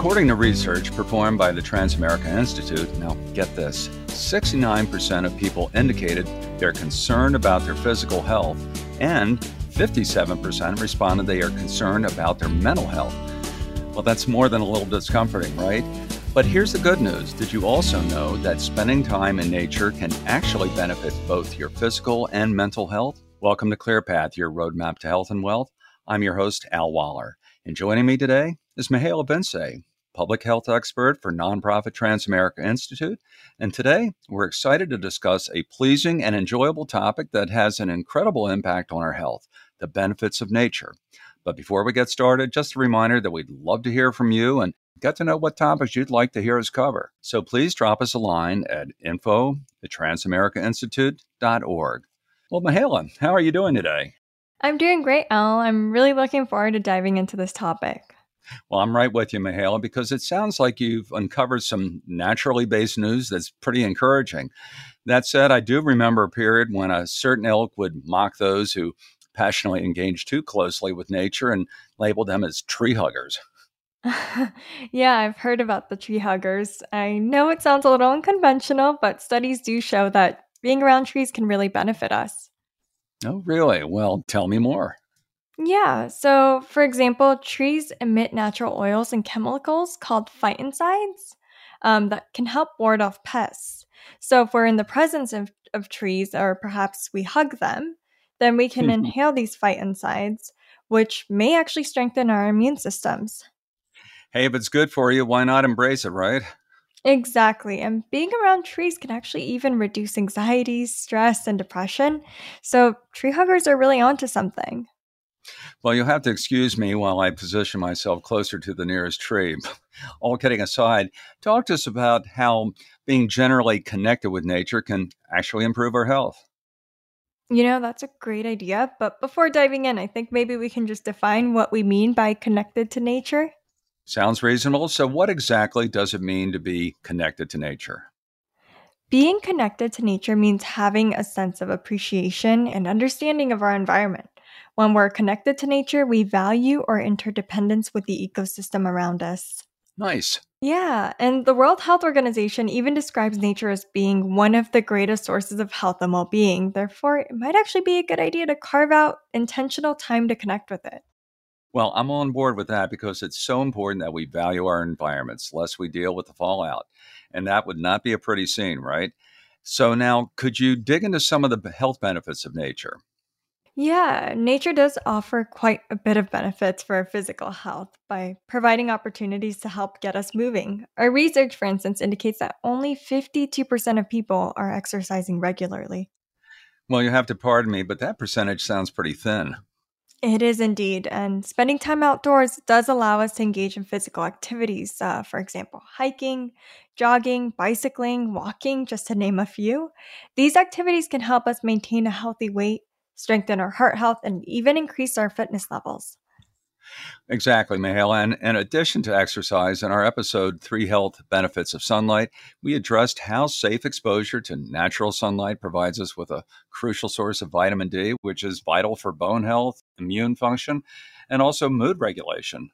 According to research performed by the Transamerica Institute, now get this, 69% of people indicated they're concerned about their physical health, and 57% responded they are concerned about their mental health. Well, that's more than a little discomforting, right? But here's the good news. Did you also know that spending time in nature can actually benefit both your physical and mental health? Welcome to ClearPath, your roadmap to health and wealth. I'm your host, Al Waller. And joining me today is Mihaela Bensey, public health expert for nonprofit Transamerica Institute. And today, we're excited to discuss a pleasing and enjoyable topic that has an incredible impact on our health, the benefits of nature. But before we get started, just a reminder that we'd love to hear from you and get to know what topics you'd like to hear us cover. So please drop us a line at info@transamericainstitute.org. Well, Mihaela, how are you doing today? I'm doing great, Al. I'm really looking forward to diving into this topic. Well, I'm right with you, Mihaela, because it sounds like you've uncovered some naturally based news that's pretty encouraging. That said, I do remember a period when a certain ilk would mock those who passionately engage too closely with nature and label them as tree huggers. Yeah, I've heard about the tree huggers. I know it sounds a little unconventional, but studies do show that being around trees can really benefit us. Oh, really? Well, tell me more. Yeah. So, for example, trees emit natural oils and chemicals called phytoncides that can help ward off pests. So if we're in the presence of trees, or perhaps we hug them, then we can inhale these phytoncides, which may actually strengthen our immune systems. Hey, if it's good for you, why not embrace it, right? Exactly. And being around trees can actually even reduce anxiety, stress, and depression. So tree huggers are really onto something. Well, you'll have to excuse me while I position myself closer to the nearest tree. All kidding aside, talk to us about how being generally connected with nature can actually improve our health. You know, that's a great idea. But before diving in, I think maybe we can just define what we mean by connected to nature. Sounds reasonable. So what exactly does it mean to be connected to nature? Being connected to nature means having a sense of appreciation and understanding of our environment. When we're connected to nature, we value our interdependence with the ecosystem around us. Nice. Yeah, and the World Health Organization even describes nature as being one of the greatest sources of health and well-being. Therefore, it might actually be a good idea to carve out intentional time to connect with it. Well, I'm on board with that because it's so important that we value our environments, lest we deal with the fallout. And that would not be a pretty scene, right? So now, could you dig into some of the health benefits of nature? Yeah, nature does offer quite a bit of benefits for our physical health by providing opportunities to help get us moving. Our research, for instance, indicates that only 52% of people are exercising regularly. Well, you have to pardon me, but that percentage sounds pretty thin. It is indeed, and spending time outdoors does allow us to engage in physical activities, for example, hiking, jogging, bicycling, walking, just to name a few. These activities can help us maintain a healthy weight, strengthen our heart health, and even increase our fitness levels. Exactly, Mihaela. And in addition to exercise, in our episode 3, Health Benefits of Sunlight, we addressed how safe exposure to natural sunlight provides us with a crucial source of vitamin D, which is vital for bone health, immune function, and also mood regulation.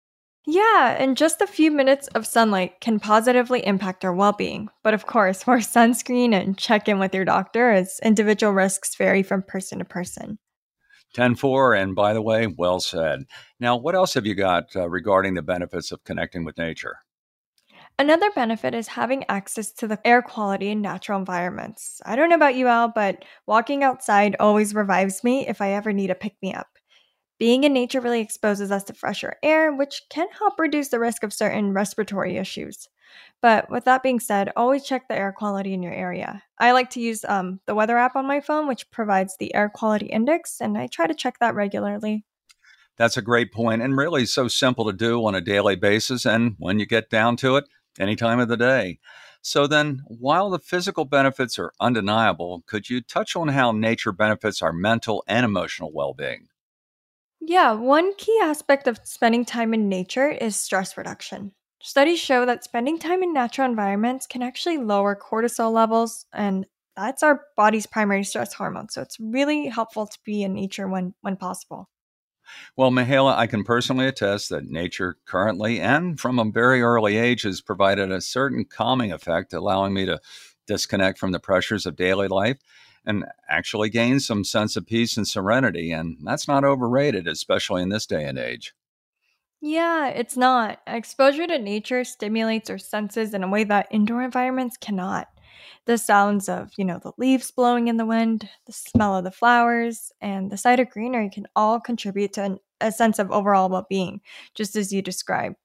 Yeah, and just a few minutes of sunlight can positively impact our well-being. But of course, wear sunscreen and check in with your doctor, as individual risks vary from person to person. 10-4, and by the way, well said. Now, what else have you got regarding the benefits of connecting with nature? Another benefit is having access to the air quality in natural environments. I don't know about you, Al, but walking outside always revives me if I ever need a pick-me-up. Being in nature really exposes us to fresher air, which can help reduce the risk of certain respiratory issues. But with that being said, always check the air quality in your area. I like to use the weather app on my phone, which provides the air quality index, and I try to check that regularly. That's a great point, and really so simple to do on a daily basis, and when you get down to it, any time of the day. So then, while the physical benefits are undeniable, could you touch on how nature benefits our mental and emotional well-being? Yeah, one key aspect of spending time in nature is stress reduction. Studies show that spending time in natural environments can actually lower cortisol levels, and that's our body's primary stress hormone. So it's really helpful to be in nature when possible. Well, Mihaela, I can personally attest that nature currently and from a very early age has provided a certain calming effect, allowing me to disconnect from the pressures of daily life and actually gain some sense of peace and serenity. And that's not overrated, especially in this day and age. Yeah, it's not. Exposure to nature stimulates our senses in a way that indoor environments cannot. The sounds of, the leaves blowing in the wind, the smell of the flowers, and the sight of greenery can all contribute to a sense of overall well-being, just as you described.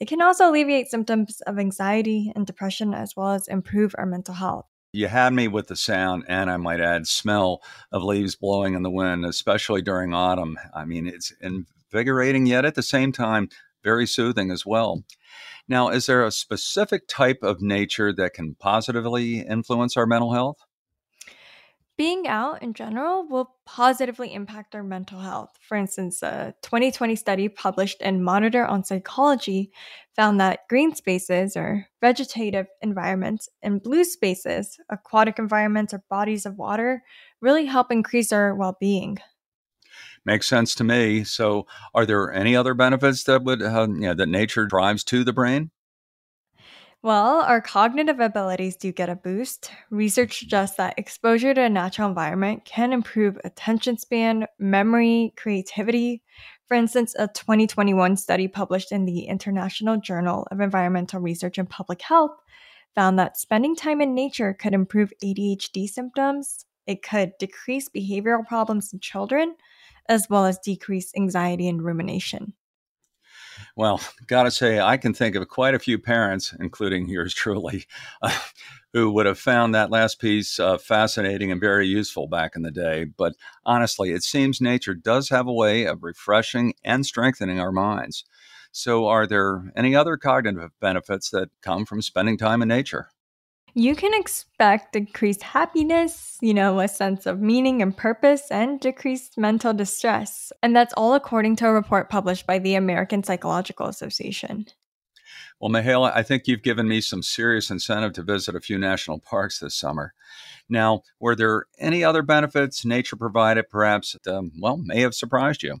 It can also alleviate symptoms of anxiety and depression, as well as improve our mental health. You had me with the sound, and I might add, smell of leaves blowing in the wind, especially during autumn. I mean, it's invigorating, yet at the same time, very soothing as well. Now, is there a specific type of nature that can positively influence our mental health? Being out in general will positively impact our mental health. For instance, a 2020 study published in Monitor on Psychology found that green spaces or vegetative environments and blue spaces, aquatic environments or bodies of water, really help increase our well-being. Makes sense to me. So are there any other benefits that would that nature drives to the brain? Well, our cognitive abilities do get a boost. Research suggests that exposure to a natural environment can improve attention span, memory, creativity. For instance, a 2021 study published in the International Journal of Environmental Research and Public Health found that spending time in nature could improve ADHD symptoms. It could decrease behavioral problems in children, as well as decrease anxiety and rumination. Well, gotta say, I can think of quite a few parents, including yours truly, who would have found that last piece fascinating and very useful back in the day. But honestly, it seems nature does have a way of refreshing and strengthening our minds. So are there any other cognitive benefits that come from spending time in nature? You can expect increased happiness, a sense of meaning and purpose, and decreased mental distress. And that's all according to a report published by the American Psychological Association. Well, Mihaela, I think you've given me some serious incentive to visit a few national parks this summer. Now, were there any other benefits nature provided perhaps that, may have surprised you?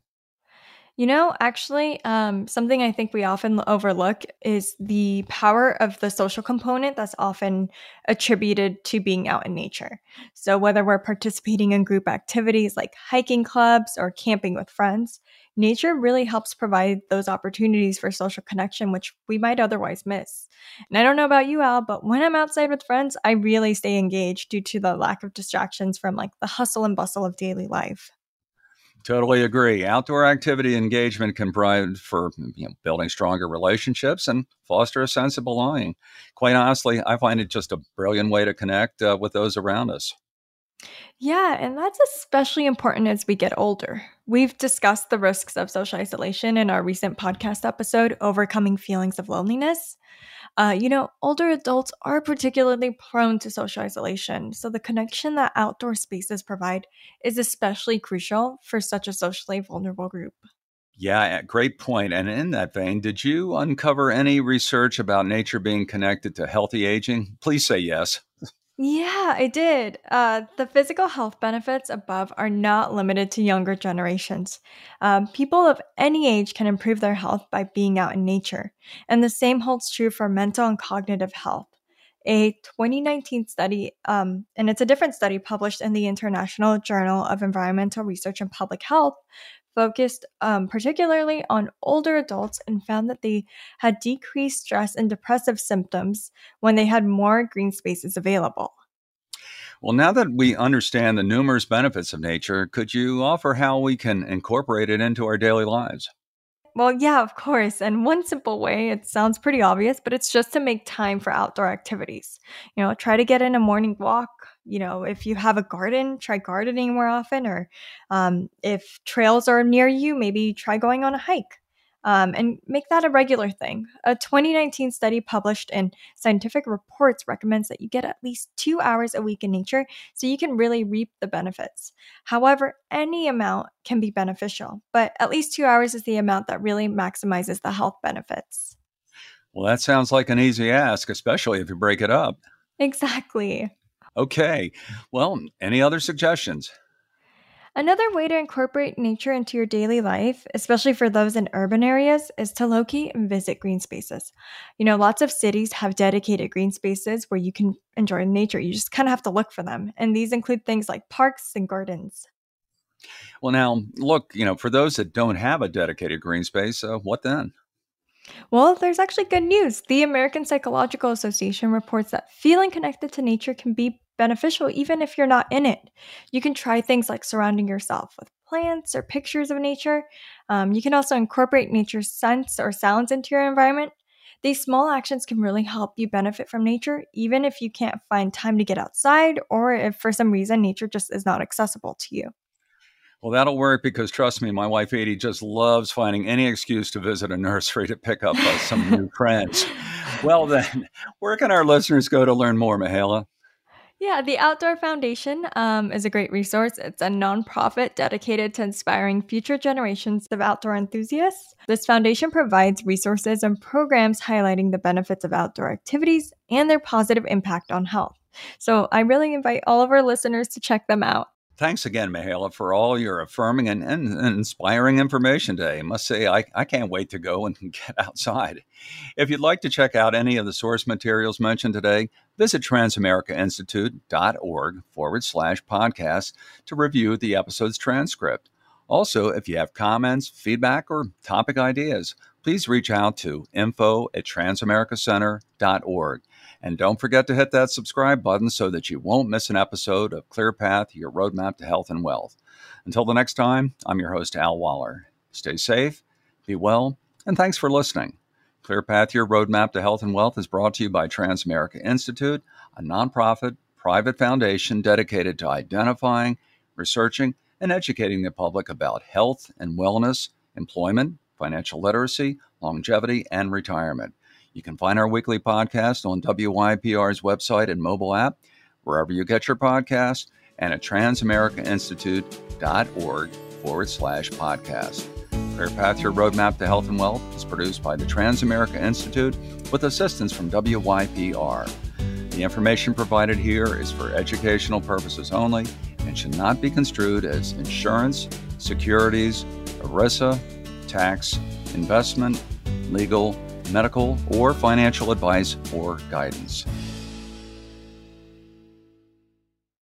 Something I think we often overlook is the power of the social component that's often attributed to being out in nature. So whether we're participating in group activities like hiking clubs or camping with friends, nature really helps provide those opportunities for social connection, which we might otherwise miss. And I don't know about you, Al, but when I'm outside with friends, I really stay engaged due to the lack of distractions from the hustle and bustle of daily life. Totally agree. Outdoor activity engagement can provide for building stronger relationships and foster a sense of belonging. Quite honestly, I find it just a brilliant way to connect with those around us. Yeah, and that's especially important as we get older. We've discussed the risks of social isolation in our recent podcast episode, Overcoming Feelings of Loneliness. Older adults are particularly prone to social isolation, so the connection that outdoor spaces provide is especially crucial for such a socially vulnerable group. Yeah, great point. And in that vein, did you uncover any research about nature being connected to healthy aging? Please say yes. Yeah, I did. The physical health benefits above are not limited to younger generations. People of any age can improve their health by being out in nature, and the same holds true for mental and cognitive health. A 2019 study, and it's a different study published in the International Journal of Environmental Research and Public Health, focused particularly on older adults and found that they had decreased stress and depressive symptoms when they had more green spaces available. Well, now that we understand the numerous benefits of nature, could you offer how we can incorporate it into our daily lives? Well, yeah, of course. And one simple way, it sounds pretty obvious, but it's just to make time for outdoor activities. Try to get in a morning walk. If you have a garden, try gardening more often. Or if trails are near you, maybe try going on a hike. And make that a regular thing. A 2019 study published in Scientific Reports recommends that you get at least 2 hours a week in nature so you can really reap the benefits. However, any amount can be beneficial, but at least 2 hours is the amount that really maximizes the health benefits. Well, that sounds like an easy ask, especially if you break it up. Exactly. Okay. Well, any other suggestions? Another way to incorporate nature into your daily life, especially for those in urban areas, is to locate and visit green spaces. You know, lots of cities have dedicated green spaces where you can enjoy nature. You just kind of have to look for them. And these include things like parks and gardens. Well, now, look, you know, for those that don't have a dedicated green space, what then? Well, there's actually good news. The American Psychological Association reports that feeling connected to nature can be beneficial even if you're not in it. You can try things like surrounding yourself with plants or pictures of nature. You can also incorporate nature's scents or sounds into your environment. These small actions can really help you benefit from nature, even if you can't find time to get outside or if for some reason nature just is not accessible to you. Well, that'll work because trust me, my wife, Aidy, just loves finding any excuse to visit a nursery to pick up some new friends. Well then, where can our listeners go to learn more, Mihaela? Yeah, the Outdoor Foundation is a great resource. It's a nonprofit dedicated to inspiring future generations of outdoor enthusiasts. This foundation provides resources and programs highlighting the benefits of outdoor activities and their positive impact on health. So I really invite all of our listeners to check them out. Thanks again, Mihaela, for all your affirming and inspiring information today. I must say, I can't wait to go and get outside. If you'd like to check out any of the source materials mentioned today, visit transamericainstitute.org/podcast to review the episode's transcript. Also, if you have comments, feedback, or topic ideas, please reach out to info@transamericacenter.org. And don't forget to hit that subscribe button so that you won't miss an episode of ClearPath, your roadmap to health and wealth. Until the next time, I'm your host, Al Waller. Stay safe, be well, and thanks for listening. ClearPath, your roadmap to health and wealth is brought to you by Transamerica Institute, a nonprofit, private foundation dedicated to identifying, researching, and educating the public about health and wellness, employment, financial literacy, longevity, and retirement. You can find our weekly podcast on WYPR's website and mobile app, wherever you get your podcasts, and at transamericainstitute.org/podcast. ClearPath, your roadmap to health and wealth is produced by the Transamerica Institute with assistance from WYPR. The information provided here is for educational purposes only and should not be construed as insurance, securities, ERISA, tax, investment, legal, medical, or financial advice or guidance.